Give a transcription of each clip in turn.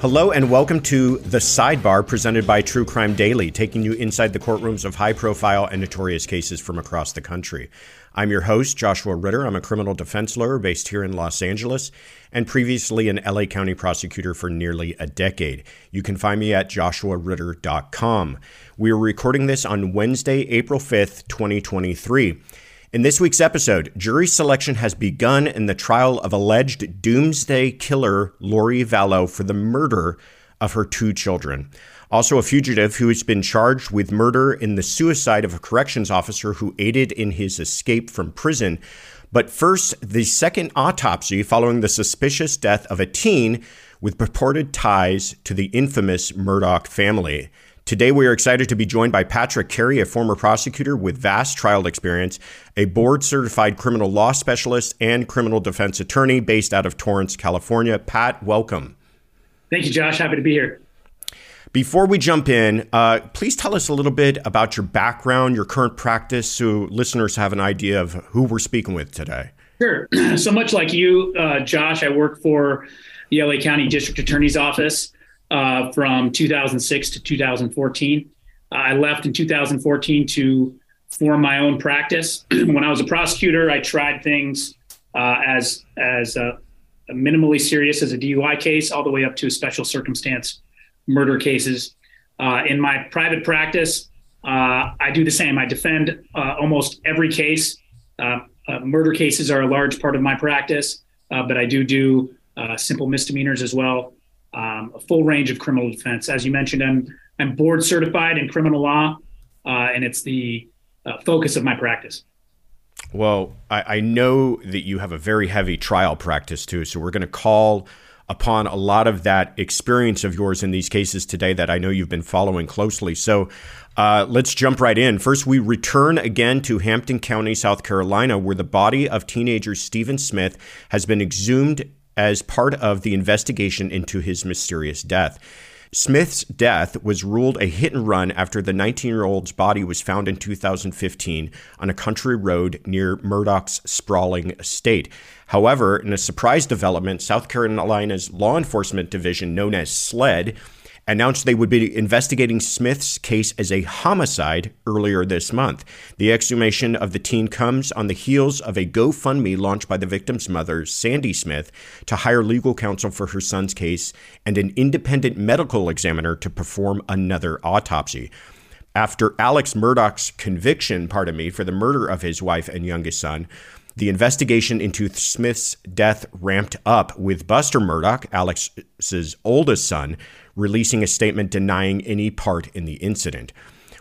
Hello and welcome to The Sidebar, presented by True Crime Daily, taking you inside the courtrooms of high-profile and notorious cases from across the country. I'm your host, Joshua Ritter. I'm a criminal defense lawyer based here in Los Angeles and previously an LA County prosecutor for nearly a decade. You can find me at joshuaritter.com. We are recording this on Wednesday, April 5th, 2023. In this week's episode, jury selection has begun in the trial of alleged doomsday killer Lori Vallow for the murder of her two children. Also a fugitive who has been charged with murder in the suicide of a corrections officer who aided in his escape from prison. But first, the second autopsy following the suspicious death of a teen with purported ties to the infamous Murdaugh family. Today, we are excited to be joined by Patrick Carey, a former prosecutor with vast trial experience, a board-certified criminal law specialist and criminal defense attorney based out of Torrance, California. Pat, welcome. Thank you, Josh. Happy to be here. Before we jump in, please tell us a little bit about your background, your current practice, so listeners have an idea of who we're speaking with today. Sure. So much like you, Josh, I work for the LA County District Attorney's Office from 2006 to 2014. I left in 2014 to form my own practice. When I was a prosecutor, I tried things as minimally serious as a DUI case all the way up to special circumstance murder cases. In my private practice, I do the same. I defend almost every case. Murder cases are a large part of my practice, but I do simple misdemeanors as well. A full range of criminal defense. As you mentioned, I'm board certified in criminal law, and it's the focus of my practice. Well, I know that you have a very heavy trial practice too, so we're going to call upon a lot of that experience of yours in these cases today that I know you've been following closely. So let's jump right in. First, we return again to Hampton County, South Carolina, where the body of teenager Stephen Smith has been exhumed as part of the investigation into his mysterious death. Smith's death was ruled a hit and run after the 19-year-old's body was found in 2015 on a country road near Murdaugh's sprawling estate. However, in a surprise development, South Carolina's law enforcement division, known as SLED, announced they would be investigating Smith's case as a homicide earlier this month. The exhumation of the teen comes on the heels of a GoFundMe launched by the victim's mother, Sandy Smith, to hire legal counsel for her son's case and an independent medical examiner to perform another autopsy. After Alex Murdaugh's conviction, for the murder of his wife and youngest son, the investigation into Smith's death ramped up, with Buster Murdaugh, Alex's oldest son, releasing a statement denying any part in the incident.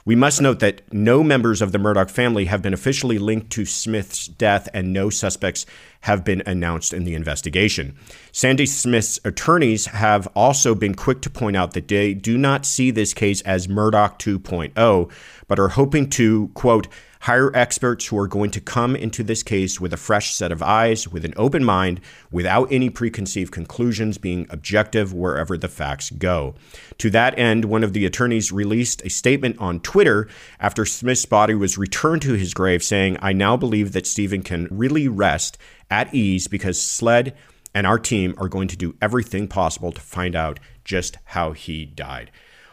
We must note that no members of the Murdaugh family have been officially linked to Smith's death, and no suspects have been announced in the investigation. Sandy Smith's attorneys have also been quick to point out that they do not see this case as Murdaugh 2.0, but are hoping to, quote, hire experts who are going to come into this case with a fresh set of eyes, with an open mind, without any preconceived conclusions, being objective wherever the facts go. To that end, one of the attorneys released a statement on Twitter after Smith's body was returned to his grave saying, "I now believe that Stephen can really rest at ease because SLED and our team are going to do everything possible to find out just how he died."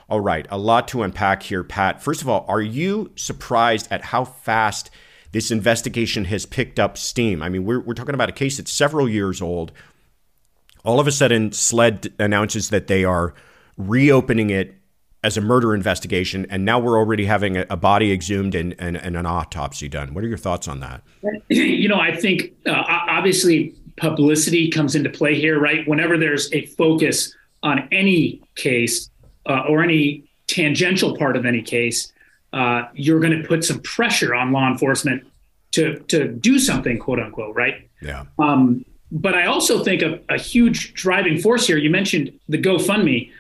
All right, a lot to unpack here, Pat. First of all, are you surprised at how fast this investigation has picked up steam. I mean, we're talking about a case that's several years old. All of a sudden, SLED announces that they are reopening it as a murder investigation, and now we're already having a body exhumed and an autopsy done. What are your thoughts on that? You know, I think obviously publicity comes into play here, right? Whenever there's a focus on any case or any tangential part of any case, you're going to put some pressure on law enforcement to do something, quote unquote, right? Yeah. But I also think a huge driving force here, you mentioned the GoFundMe.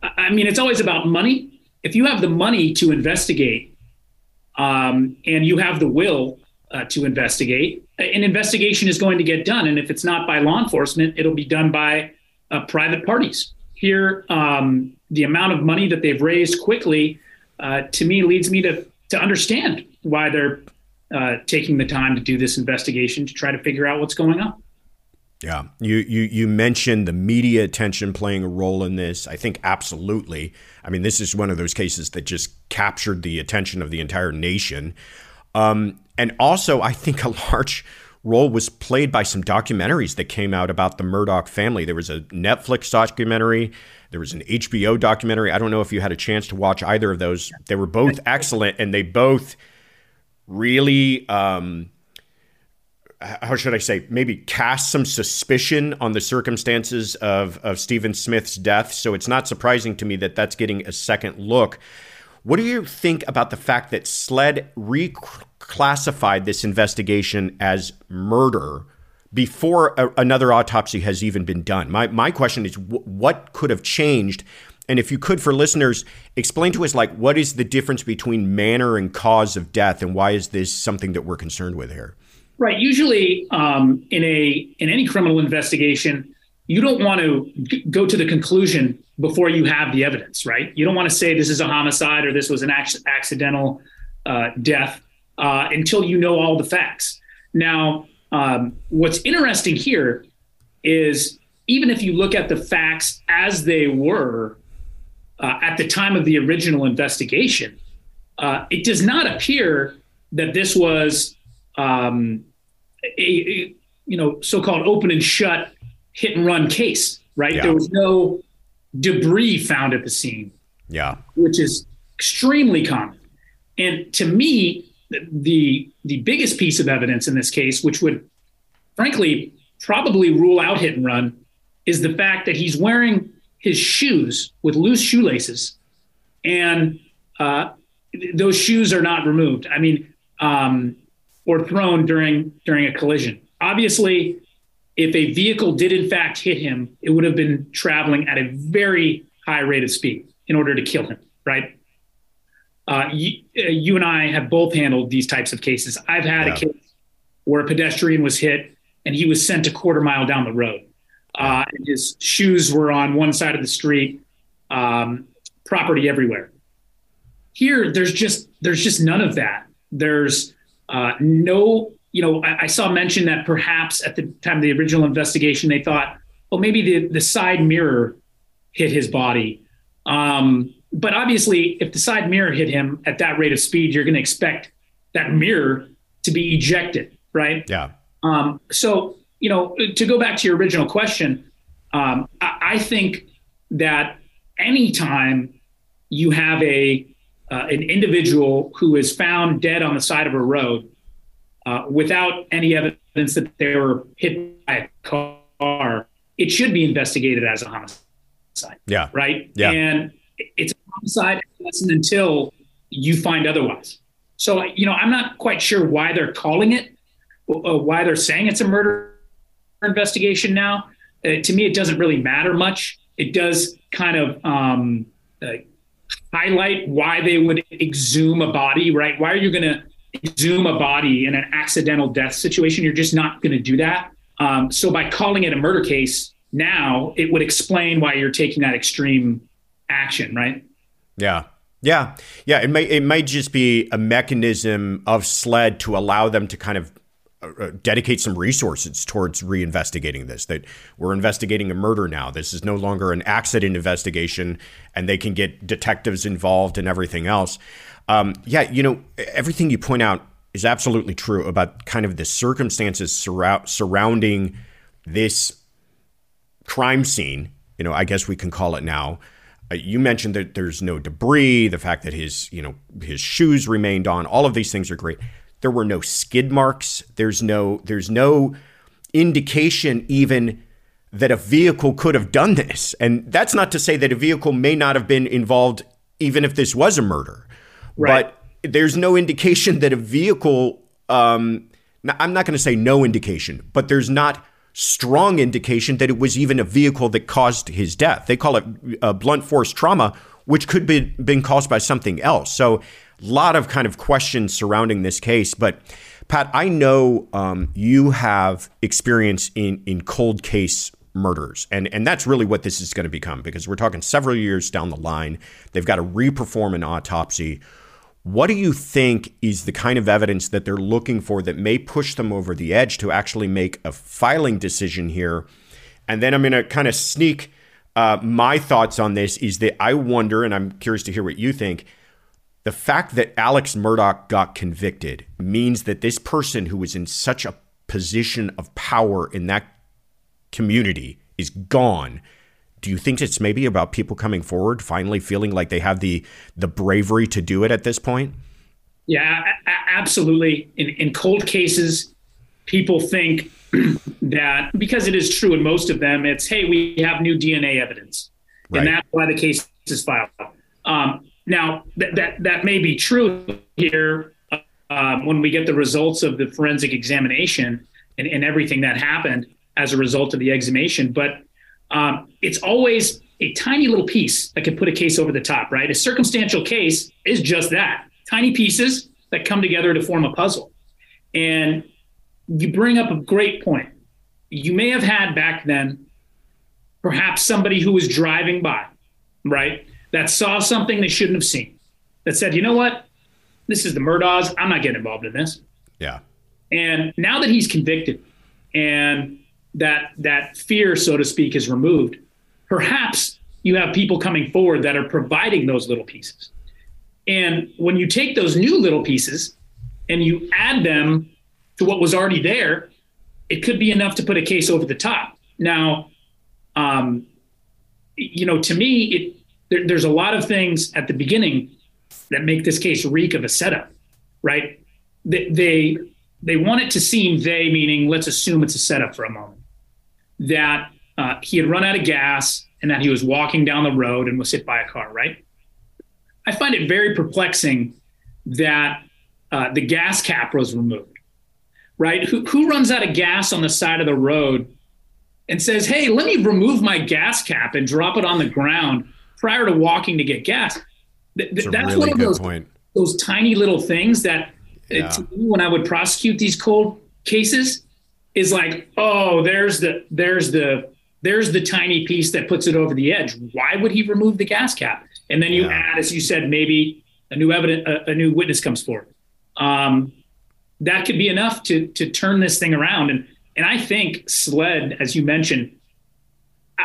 I mean, it's always about money. If you have the money to investigate and you have the will to investigate, an investigation is going to get done. And if it's not by law enforcement, it'll be done by private parties. Here, the amount of money that they've raised quickly, to me, leads me to understand why they're taking the time to do this investigation to try to figure out what's going on. Yeah, you mentioned the media attention playing a role in this. I think absolutely. I mean, this is one of those cases that just captured the attention of the entire nation. And also, I think a large role was played by some documentaries that came out about the Murdaugh family. There was a Netflix documentary. There was an HBO documentary. I don't know if you had a chance to watch either of those. They were both excellent, and they both really... how should I say, maybe cast some suspicion on the circumstances of Stephen Smith's death. So it's not surprising to me that that's getting a second look. What do you think about the fact that SLED reclassified this investigation as murder before another autopsy has even been done? My question is, what could have changed? And if you could, for listeners, explain to us, like, what is the difference between manner and cause of death, and why is this something that we're concerned with here? Right. Usually in any criminal investigation, you don't want to go to the conclusion before you have the evidence, right? You don't want to say this is a homicide or this was an accidental death until you know all the facts. Now, what's interesting here is even if you look at the facts as they were at the time of the original investigation, it does not appear that this was a so-called open and shut hit and run case, right? Yeah. There was no debris found at the scene, which is extremely common. And to me, the biggest piece of evidence in this case, which would frankly probably rule out hit and run, is the fact that he's wearing his shoes with loose shoelaces, and those shoes are not removed. I mean, or thrown during a collision. Obviously, if a vehicle did in fact hit him, it would have been traveling at a very high rate of speed in order to kill him, right? You and I have both handled these types of cases. I've had a case where a pedestrian was hit and he was sent a quarter mile down the road. And his shoes were on one side of the street, property everywhere. Here, there's just none of that. There's... I saw mention that perhaps at the time of the original investigation, they thought, well, maybe the side mirror hit his body. But obviously, if the side mirror hit him at that rate of speed, you're going to expect that mirror to be ejected, right? Yeah. So, to go back to your original question, I think that anytime you have an individual who is found dead on the side of a road without any evidence that they were hit by a car, it should be investigated as a homicide. Yeah. Right? Yeah. And it's a homicide until you find otherwise. So, I'm not quite sure why they're calling it, why they're saying it's a murder investigation now. To me, it doesn't really matter much. It does kind of highlight why they would exhume a body, right? Why are you going to exhume a body in an accidental death situation? You're just not going to do that. So by calling it a murder case now, it would explain why you're taking that extreme action, right? Yeah. Yeah. Yeah. It might just be a mechanism of SLED to allow them to kind of dedicate some resources towards reinvestigating this, that we're investigating a murder now. This is no longer an accident investigation, and they can get detectives involved and everything else. Everything you point out is absolutely true about kind of the circumstances surrounding this crime scene. You know, I guess we can call it now. You mentioned that there's no debris, the fact that his, you know, his shoes remained on. All of these things are great. There were no skid marks. There's no indication even that a vehicle could have done this. And that's not to say that a vehicle may not have been involved even if this was a murder. Right. But there's no indication that a vehicle, I'm not going to say no indication, but there's not strong indication that it was even a vehicle that caused his death. They call it blunt force trauma, which could be been caused by something else. So a lot of kind of questions surrounding this case. But Pat, I know you have experience in cold case murders. And that's really what this is going to become, because we're talking several years down the line. They've got to reperform an autopsy. What do you think is the kind of evidence that they're looking for that may push them over the edge to actually make a filing decision here? And then I'm going to kind of sneak my thoughts on this is that I wonder, and I'm curious to hear what you think, the fact that Alex Murdaugh got convicted means that this person who was in such a position of power in that community is gone. Do you think it's maybe about people coming forward, finally feeling like they have the bravery to do it at this point? Yeah, absolutely. In cold cases, people think that because it is true in most of them, it's, hey, we have new DNA evidence. Right. And that's why the case is filed. Now, that may be true here when we get the results of the forensic examination and everything that happened as a result of the exhumation. But it's always a tiny little piece that can put a case over the top, right? A circumstantial case is just that, tiny pieces that come together to form a puzzle. And you bring up a great point. You may have had back then, perhaps somebody who was driving by, right? That saw something they shouldn't have seen, that said, you know what? This is the Murdaughs. I'm not getting involved in this. Yeah. And now that he's convicted and that fear, so to speak, is removed, perhaps you have people coming forward that are providing those little pieces. And when you take those new little pieces and you add them to what was already there, it could be enough to put a case over the top. Now, you know, to me, there's a lot of things at the beginning that make this case reek of a setup, right? They want it to seem, they meaning, let's assume it's a setup for a moment, that he had run out of gas and that he was walking down the road and was hit by a car, right? I find it very perplexing that the gas cap was removed, right? Who runs out of gas on the side of the road and says, hey, let me remove my gas cap and drop it on the ground prior to walking to get gas? That's really one of those tiny little things that, yeah, to me, when I would prosecute these cold cases, is like, oh, there's the tiny piece that puts it over the edge. Why would he remove the gas cap? And then you add, as you said, maybe a new witness comes forward. That could be enough to turn this thing around. And I think SLED, as you mentioned,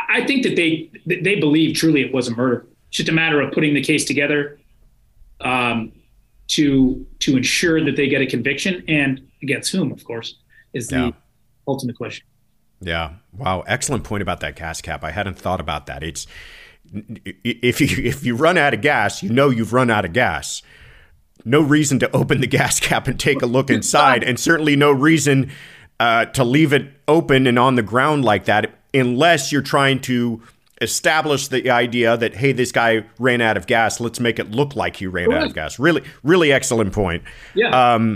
I think that they believe truly it was a murder. It's just a matter of putting the case together to ensure that they get a conviction, and against whom, of course, is the ultimate question. Yeah. Wow. Excellent point about that gas cap. I hadn't thought about that. It's if you run out of gas, you know you've run out of gas. No reason to open the gas cap and take a look inside, and certainly no reason to leave it open and on the ground like that, unless you're trying to establish the idea that, hey, this guy ran out of gas. Let's make it look like he ran out of gas. Really, really excellent point. Yeah.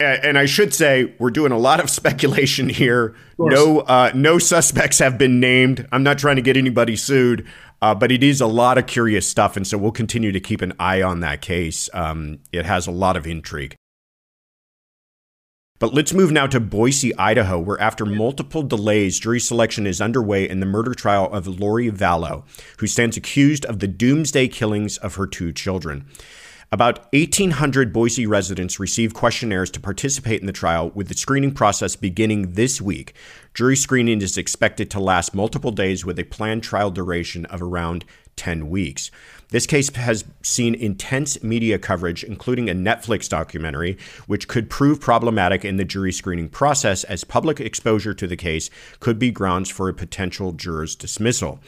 And I should say we're doing a lot of speculation here. Of no suspects have been named. I'm not trying to get anybody sued, but it is a lot of curious stuff. And so we'll continue to keep an eye on that case. It has a lot of intrigue. But let's move now to Boise, Idaho, where after multiple delays, jury selection is underway in the murder trial of Lori Vallow, who stands accused of the doomsday killings of her two children. About 1,800 Boise residents received questionnaires to participate in the trial, with the screening process beginning this week. Jury screening is expected to last multiple days with a planned trial duration of around 10 weeks. This case has seen intense media coverage, including a Netflix documentary, which could prove problematic in the jury screening process, as public exposure to the case could be grounds for a potential juror's dismissal.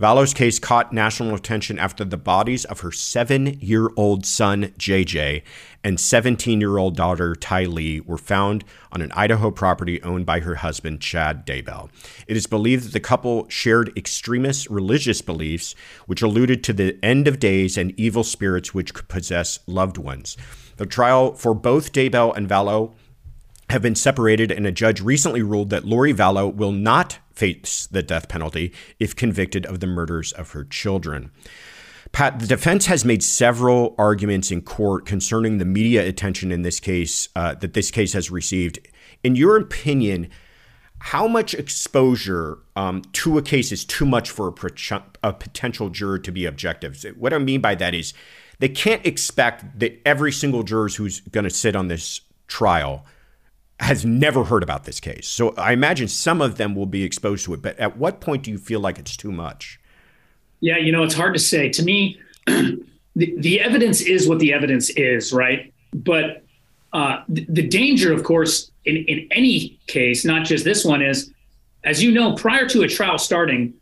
Vallow's case caught national attention after the bodies of her 7-year-old son, J.J., and 17-year-old daughter, Tylee, were found on an Idaho property owned by her husband, Chad Daybell. It is believed that the couple shared extremist religious beliefs, which alluded to the end of days and evil spirits which could possess loved ones. The trial for both Daybell and Vallow have been separated, and a judge recently ruled that Lori Vallow will not face the death penalty if convicted of the murders of her children. Pat, the defense has made several arguments in court concerning the media attention in this case, that this case has received. In your opinion, how much exposure to a case is too much for a potential juror to be objective? What I mean by that is they can't expect that every single juror who's going to sit on this trial has never heard about this case. So I imagine some of them will be exposed to it. But at what point do you feel like it's too much? Yeah, you know, it's hard to say. To me, the evidence is what the evidence is, right? But the danger, of course, in any case, not just this one, is, as you know, prior to a trial starting,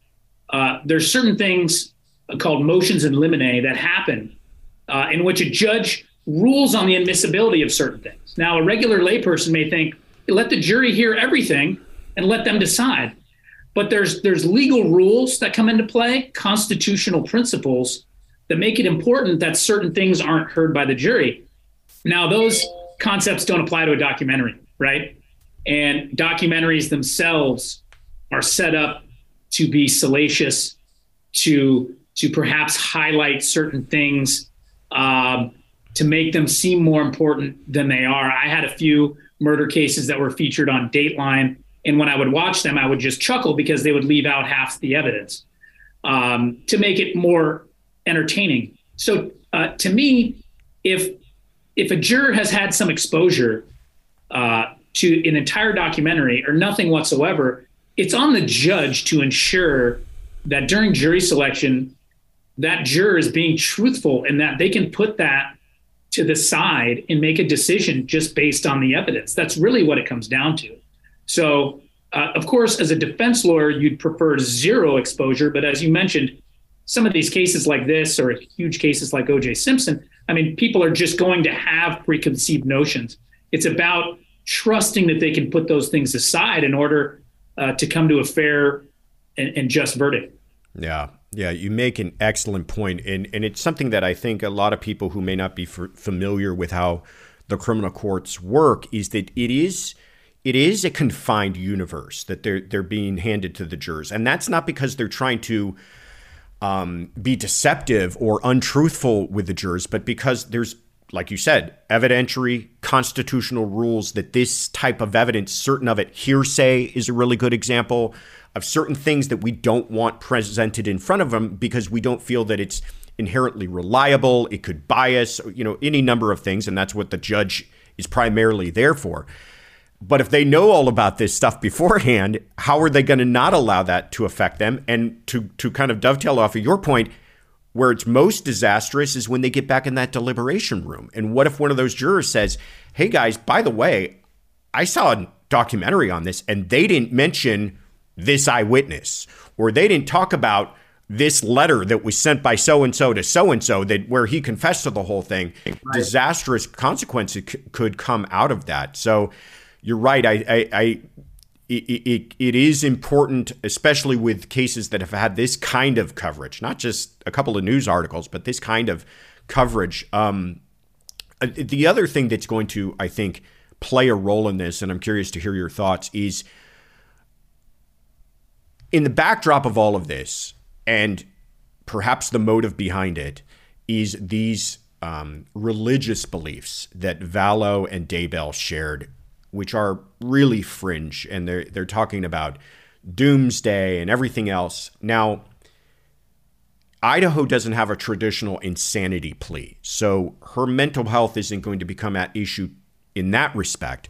there's certain things called motions in limine that happen in which a judge rules on the admissibility of certain things. Now, a regular layperson may think, let the jury hear everything and let them decide. But there's legal rules that come into play, constitutional principles that make it important that certain things aren't heard by the jury. Now, those concepts don't apply to a documentary, right? And documentaries themselves are set up to be salacious, to perhaps highlight certain things, to make them seem more important than they are. I had a few murder cases that were featured on Dateline, and when I would watch them, I would just chuckle because they would leave out half the evidence to make it more entertaining. So to me, if a juror has had some exposure to an entire documentary or nothing whatsoever, it's on the judge to ensure that during jury selection, that juror is being truthful and that they can put that to the side and make a decision just based on the evidence. That's really what it comes down to. So, of course, as a defense lawyer, you'd prefer zero exposure. But as you mentioned, some of these cases like this or huge cases like O.J. Simpson, I mean, people are just going to have preconceived notions. It's about trusting that they can put those things aside in order to come to a fair and just verdict. Yeah. Yeah, you make an excellent point. And it's something that I think a lot of people who may not be familiar with how the criminal courts work is that it is a confined universe that they're being handed to the jurors. And that's not because they're trying to be deceptive or untruthful with the jurors, but because there's, like you said, evidentiary constitutional rules that this type of evidence, certain of it, hearsay is a really good example of certain things that we don't want presented in front of them because we don't feel that it's inherently reliable. It could bias, you know, any number of things. And that's what the judge is primarily there for. But if they know all about this stuff beforehand, how are they going to not allow that to affect them? And to kind of dovetail off of your point, where it's most disastrous is when they get back in that deliberation room. And what if one of those jurors says, hey, guys, by the way, I saw a documentary on this and they didn't mention this eyewitness, or they didn't talk about this letter that was sent by so-and-so to so-and-so that where he confessed to the whole thing. Right. Disastrous consequences could come out of that. So you're right. It is important, especially with cases that have had this kind of coverage, not just a couple of news articles, but this kind of coverage. The other thing that's going to, I think, play a role in this, and I'm curious to hear your thoughts, is in the backdrop of all of this, and perhaps the motive behind it, is these religious beliefs that Vallow and Daybell shared, which are really fringe, and they're talking about doomsday and everything else. Now, Idaho doesn't have a traditional insanity plea, so her mental health isn't going to become at issue in that respect,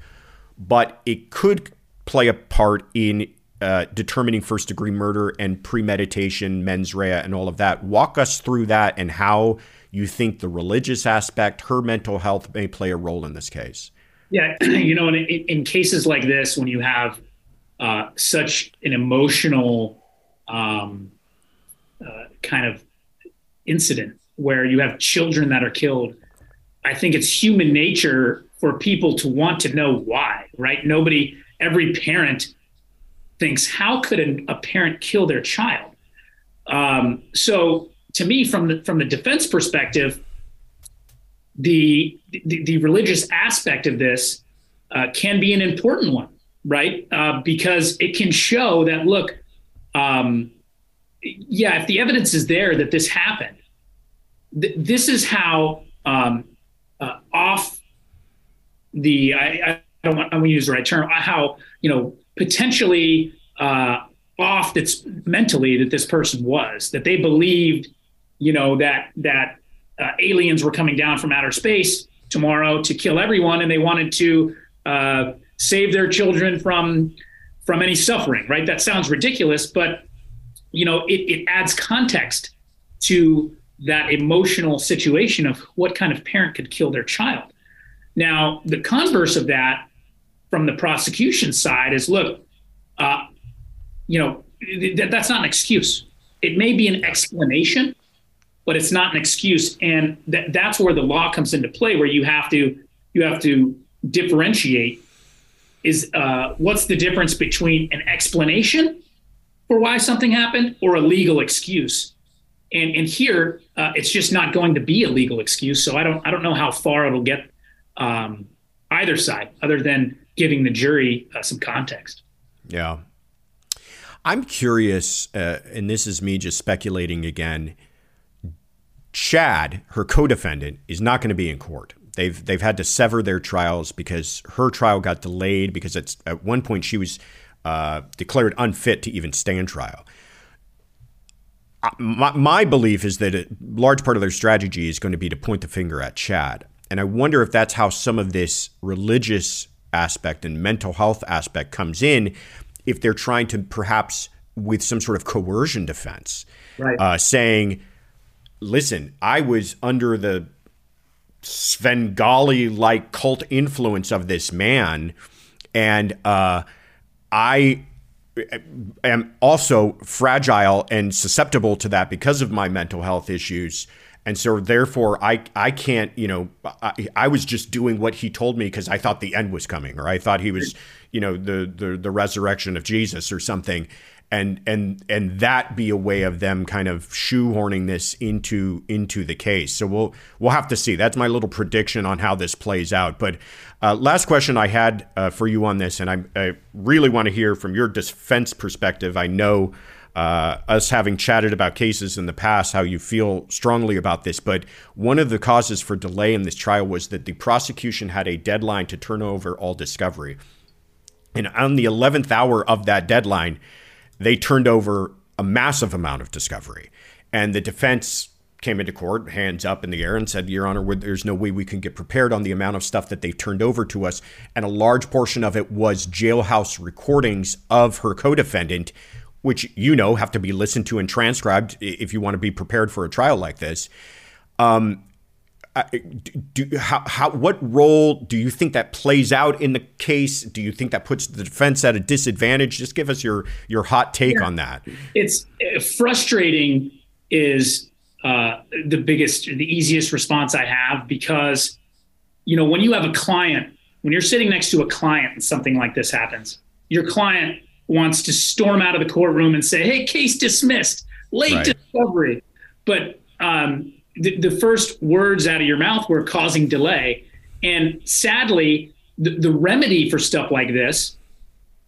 but it could play a part in determining first degree murder and premeditation, mens rea, and all of that. Walk us through that and how you think the religious aspect, her mental health, may play a role in this case. Yeah, you know, in cases like this, when you have such an emotional kind of incident where you have children that are killed, I think it's human nature for people to want to know why, right? Nobody, every parent thinks, how could a parent kill their child? So to me, from the defense perspective, the religious aspect of this can be an important one, right? Because it can show that, look, if the evidence is there that this happened, this is how I want to use the right term, how, you know, potentially off that's mentally that this person was, that they believed, you know, that aliens were coming down from outer space tomorrow to kill everyone, and they wanted to save their children from any suffering, right? That sounds ridiculous, but, you know, it adds context to that emotional situation of what kind of parent could kill their child. Now, the converse of that from the prosecution side is, look, you know, that's not an excuse. It may be an explanation, but it's not an excuse. And that's where the law comes into play, where you have to differentiate is what's the difference between an explanation for why something happened or a legal excuse. And here it's just not going to be a legal excuse. So I don't know how far it'll get either side, other than giving the jury some context. Yeah. I'm curious, and this is me just speculating again, Chad, her co-defendant, is not going to be in court. They've had to sever their trials because her trial got delayed because at one point she was declared unfit to even stand trial. My belief is that a large part of their strategy is going to be to point the finger at Chad. And I wonder if that's how some of this religious aspect and mental health aspect comes in, if they're trying to perhaps with some sort of coercion defense, right. Saying, listen, I was under the Svengali-like cult influence of this man, and I am also fragile and susceptible to that because of my mental health issues. And so therefore, I can't, you know, I was just doing what he told me because I thought the end was coming, or I thought he was, you know, the resurrection of Jesus or something. And that be a way of them kind of shoehorning this into the case. So we'll have to see. That's my little prediction on how this plays out. But last question I had for you on this, and I really want to hear from your defense perspective. I know us having chatted about cases in the past, how you feel strongly about this. But one of the causes for delay in this trial was that the prosecution had a deadline to turn over all discovery. And on the 11th hour of that deadline, they turned over a massive amount of discovery, and the defense came into court, hands up in the air, and said, Your Honor, there's no way we can get prepared on the amount of stuff that they turned over to us. And a large portion of it was jailhouse recordings of her co-defendant, which, you know, have to be listened to and transcribed if you want to be prepared for a trial like this. What role do you think that plays out in the case? Do you think that puts the defense at a disadvantage? Just give us your hot take on that. It's frustrating is the easiest response I have, because, you know, when you have a client, when you're sitting next to a client and something like this happens, your client wants to storm out of the courtroom and say, hey, case dismissed, late discovery. But, the first words out of your mouth were causing delay. And sadly, the remedy for stuff like this,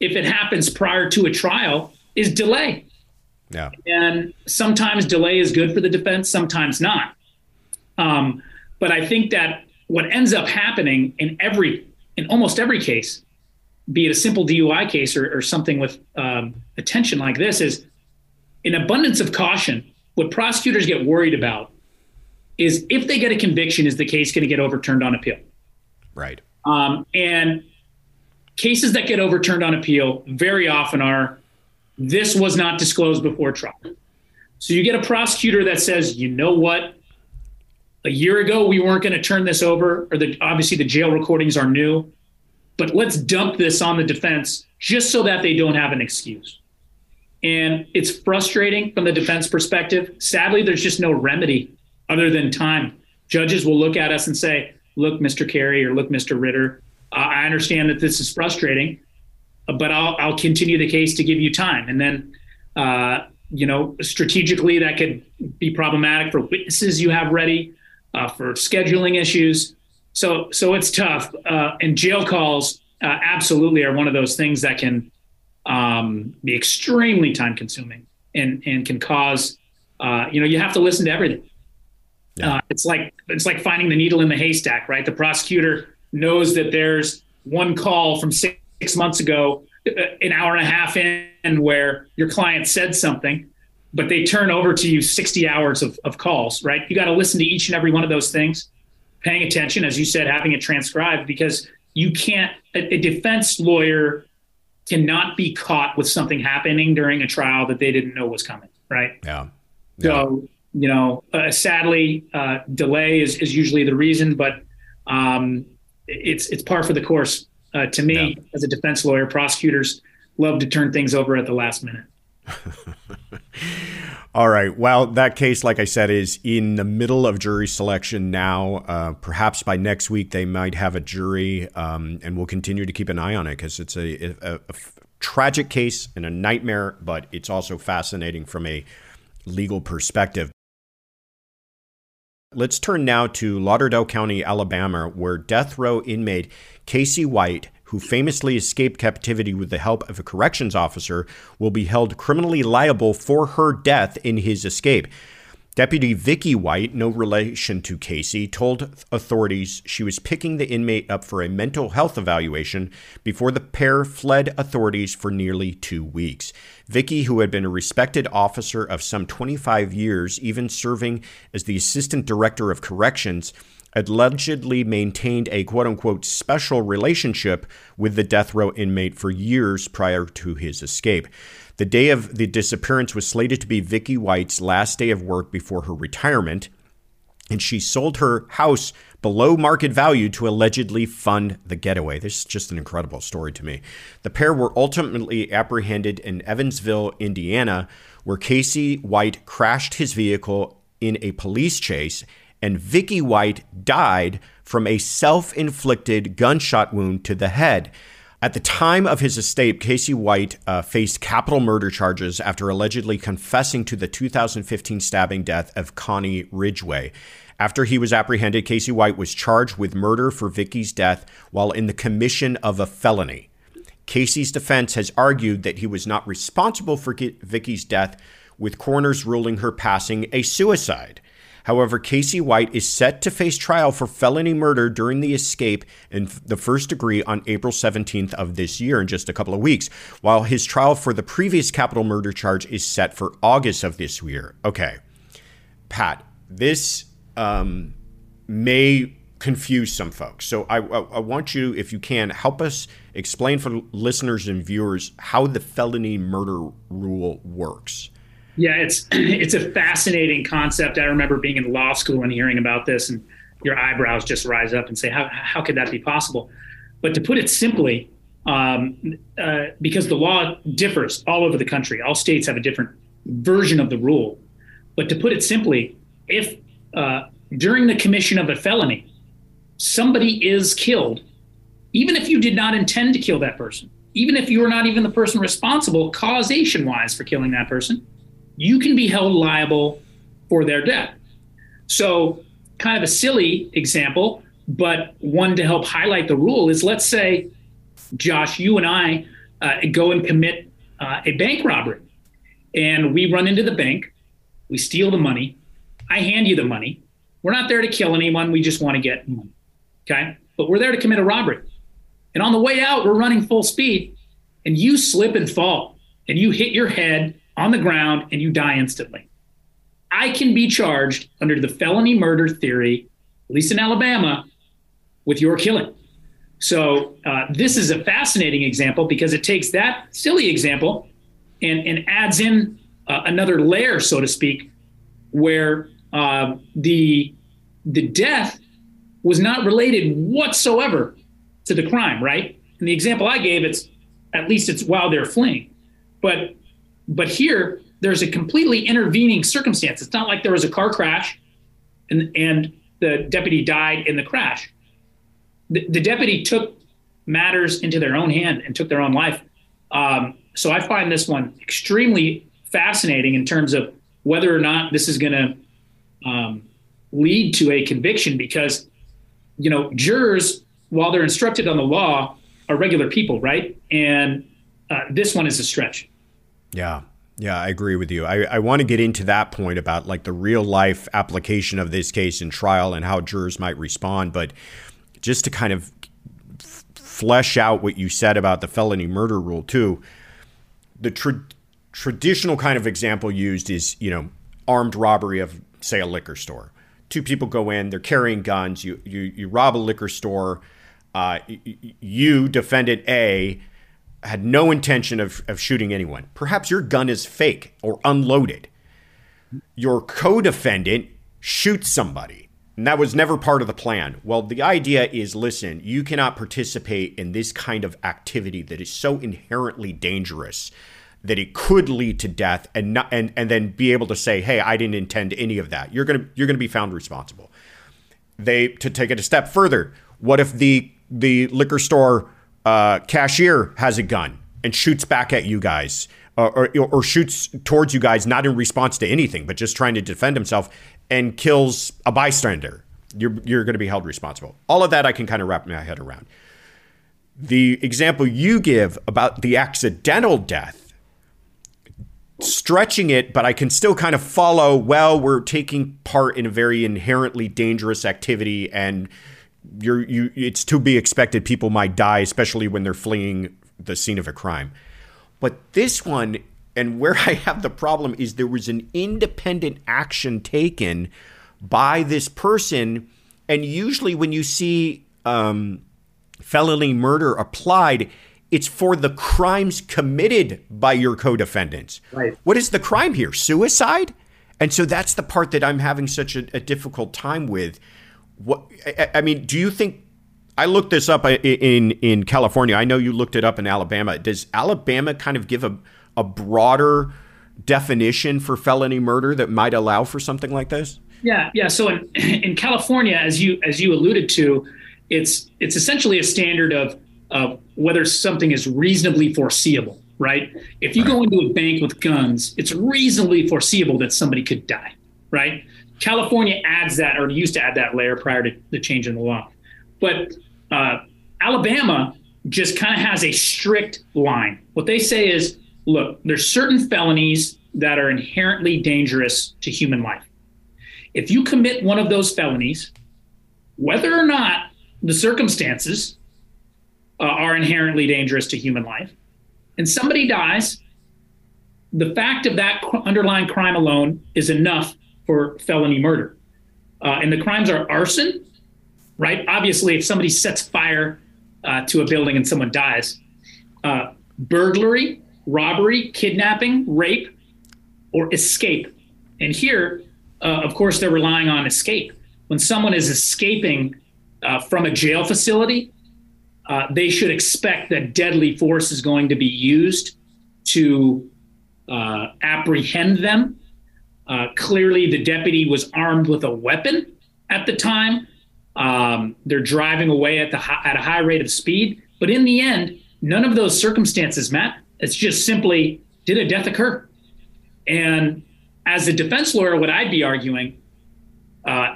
if it happens prior to a trial, is delay. Yeah. And sometimes delay is good for the defense, sometimes not. But I think that what ends up happening in almost every case, be it a simple DUI case or something with attention like this, is an abundance of caution. What prosecutors get worried about is, if they get a conviction, is the case going to get overturned on appeal? Right. And cases that get overturned on appeal very often are This was not disclosed before trial. So you get a prosecutor that says, you know what? A year ago, we weren't going to turn this over, or obviously the jail recordings are new, but let's dump this on the defense just so that they don't have an excuse. And it's frustrating from the defense perspective. Sadly, there's just no remedy other than time. Judges will look at us and say, look, Mr. Carey, or look, Mr. Ritter, I understand that this is frustrating, but I'll continue the case to give you time. And then, strategically, that could be problematic for witnesses you have ready, for scheduling issues. So it's tough. And jail calls absolutely are one of those things that can be extremely time consuming and can cause, you have to listen to everything. Yeah. It's like finding the needle in the haystack, right? The prosecutor knows that there's one call from 6 months ago, an hour and a half in, where your client said something, but they turn over to you 60 hours of calls, right? You got to listen to each and every one of those things, paying attention, as you said, having it transcribed, because you can't, a defense lawyer cannot be caught with something happening during a trial that they didn't know was coming, right? Yeah. So, sadly, delay is usually the reason, but it's par for the course. To me, as a defense lawyer, prosecutors love to turn things over at the last minute. All right. Well, that case, like I said, is in the middle of jury selection now. Perhaps by next week, they might have a jury, and we'll continue to keep an eye on it because it's a tragic case and a nightmare, but it's also fascinating from a legal perspective. Let's turn now to Lauderdale County, Alabama, where death row inmate Casey White, who famously escaped captivity with the help of a corrections officer, will be held criminally liable for her death in his escape. Deputy Vicky White, no relation to Casey, told authorities she was picking the inmate up for a mental health evaluation before the pair fled authorities for nearly 2 weeks. Vicky, who had been a respected officer of some 25 years, even serving as the assistant director of corrections, allegedly maintained a quote-unquote special relationship with the death row inmate for years prior to his escape. The day of the disappearance was slated to be Vicky White's last day of work before her retirement, and she sold her house below market value to allegedly fund the getaway. This is just an incredible story to me. The pair were ultimately apprehended in Evansville, Indiana, where Casey White crashed his vehicle in a police chase, and Vicky White died from a self-inflicted gunshot wound to the head. At the time of his escape, Casey White faced capital murder charges after allegedly confessing to the 2015 stabbing death of Connie Ridgway. After he was apprehended, Casey White was charged with murder for Vicky's death while in the commission of a felony. Casey's defense has argued that he was not responsible for Vicky's death, with coroners ruling her passing a suicide. However, Casey White is set to face trial for felony murder during the escape in the first degree on April 17th of this year, in just a couple of weeks, while his trial for the previous capital murder charge is set for August of this year. Okay, Pat, this may confuse some folks. So I want you, if you can, help us explain for listeners and viewers how the felony murder rule works. Yeah, it's a fascinating concept. I remember being in law school and hearing about this, and your eyebrows just rise up and say, how could that be possible? But to put it simply, because the law differs all over the country, all states have a different version of the rule. But to put it simply, if during the commission of a felony, somebody is killed, even if you did not intend to kill that person, even if you were not even the person responsible causation-wise for killing that person, you can be held liable for their death. So kind of a silly example, but one to help highlight the rule is, let's say, Josh, you and I go and commit a bank robbery, and we run into the bank, we steal the money, I hand you the money. We're not there to kill anyone, we just want to get money, okay? But we're there to commit a robbery. And on the way out, we're running full speed, and you slip and fall, and you hit your head on the ground and you die instantly. I can be charged under the felony murder theory, at least in Alabama, with your killing. So this is a fascinating example because it takes that silly example and adds in another layer, so to speak, where the death was not related whatsoever to the crime, right? In the example I gave, it's at least it's while they're fleeing. But here, there's a completely intervening circumstance. It's not like there was a car crash and the deputy died in the crash. The deputy took matters into their own hand and took their own life. So I find this one extremely fascinating in terms of whether or not this is going to lead to a conviction, because, you know, jurors, while they're instructed on the law, are regular people, right? And this one is a stretch. Yeah. Yeah, I agree with you. I want to get into that point about like the real life application of this case in trial and how jurors might respond. But just to kind of flesh out what you said about the felony murder rule too, the traditional kind of example used is, you know, armed robbery of, say, a liquor store. Two people go in, they're carrying guns. You rob a liquor store. You, defendant A, had no intention of shooting anyone. Perhaps your gun is fake or unloaded. Your co-defendant shoots somebody, and that was never part of the plan. Well, the idea is, listen, you cannot participate in this kind of activity that is so inherently dangerous that it could lead to death, and not, and then be able to say, hey, I didn't intend any of that. You're gonna be found responsible. To take it a step further, what if the liquor store cashier has a gun and shoots back at you guys or shoots towards you guys, not in response to anything, but just trying to defend himself, and kills a bystander? You're going to be held responsible. All of that I can kind of wrap my head around. The example you give about the accidental death, stretching it, but I can still kind of follow, well, we're taking part in a very inherently dangerous activity, and it's to be expected people might die, especially when they're fleeing the scene of a crime. But this one, and where I have the problem, is there was an independent action taken by this person. And usually when you see felony murder applied, it's for the crimes committed by your co-defendants. Right. What is the crime here? Suicide? And so that's the part that I'm having such a difficult time with. What I mean, do you think, I looked this up in California. I know you looked it up in Alabama. Does Alabama kind of give a broader definition for felony murder that might allow for something like this? Yeah. So in California, as you alluded to, it's essentially a standard of whether something is reasonably foreseeable, right? If you go into a bank with guns, it's reasonably foreseeable that somebody could die, right? California adds that, or used to add that layer prior to the change in the law. But Alabama just kind of has a strict line. What they say is, look, there's certain felonies that are inherently dangerous to human life. If you commit one of those felonies, whether or not the circumstances are inherently dangerous to human life, and somebody dies, the fact of that underlying crime alone is enough for felony murder. And the crimes are arson, right? Obviously, if somebody sets fire to a building and someone dies, burglary, robbery, kidnapping, rape, or escape. And here, of course, they're relying on escape. When someone is escaping from a jail facility, they should expect that deadly force is going to be used to apprehend them. Clearly, the deputy was armed with a weapon at the time. They're driving away at a high rate of speed. But in the end, none of those circumstances matter. It's just simply, did a death occur? And as a defense lawyer, what I'd be arguing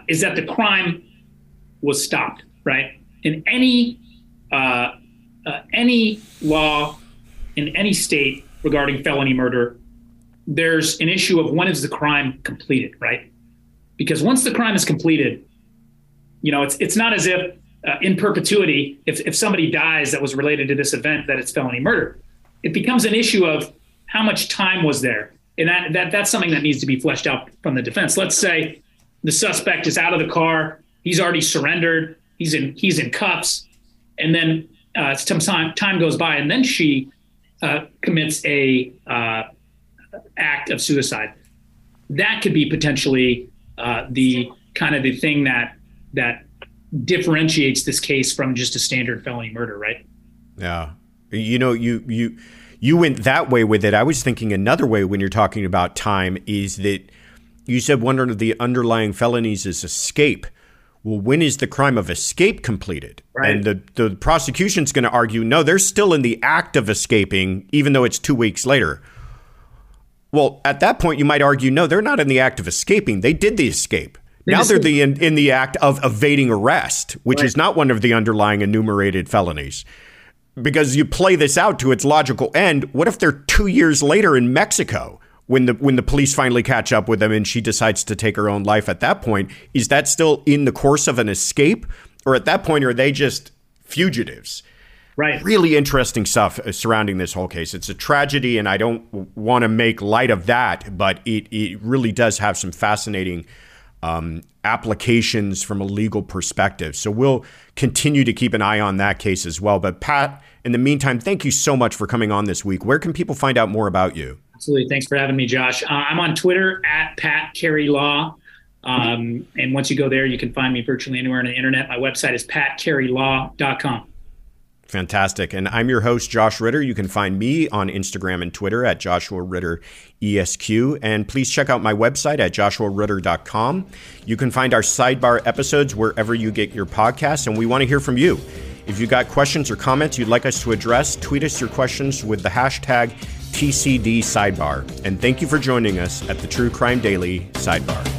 is that the crime was stopped, right? In any law, in any state regarding felony murder, there's an issue of when is the crime completed, right? Because once the crime is completed, you know, it's not as if in perpetuity, if somebody dies that was related to this event, that it's felony murder. It becomes an issue of how much time was there. And that's something that needs to be fleshed out from the defense. Let's say the suspect is out of the car. He's already surrendered. He's in cuffs. And then some time goes by, and then she commits a act of suicide. That could be potentially the kind of the thing that differentiates this case from just a standard felony murder, right? Yeah. You know, you went that way with it. I was thinking another way when you're talking about time is that you said one of the underlying felonies is escape. Well, when is the crime of escape completed? Right. And the prosecution's going to argue, no, they're still in the act of escaping, even though it's 2 weeks later. Well, at that point, you might argue, no, they're not in the act of escaping. They did the escape. Now they're in the act of evading arrest, which is not one of the underlying enumerated felonies. Because you play this out to its logical end. What if they're 2 years later in Mexico when the police finally catch up with them and she decides to take her own life at that point? Is that still in the course of an escape? Or at that point, are they just fugitives? Right. Really interesting stuff surrounding this whole case. It's a tragedy, and I don't want to make light of that, but it really does have some fascinating applications from a legal perspective. So we'll continue to keep an eye on that case as well. But Pat, in the meantime, thank you so much for coming on this week. Where can people find out more about you? Absolutely. Thanks for having me, Josh. I'm on Twitter at Pat Carey Law. And once you go there, you can find me virtually anywhere on the internet. My website is patcareylaw.com. Fantastic. And I'm your host, Josh Ritter. You can find me on Instagram and Twitter at Joshua Ritter ESQ. And please check out my website at joshuaritter.com. You can find our Sidebar episodes wherever you get your podcasts, and we want to hear from you. If you got questions or comments you'd like us to address, tweet us your questions with the hashtag TCD Sidebar. And thank you for joining us at the True Crime Daily Sidebar.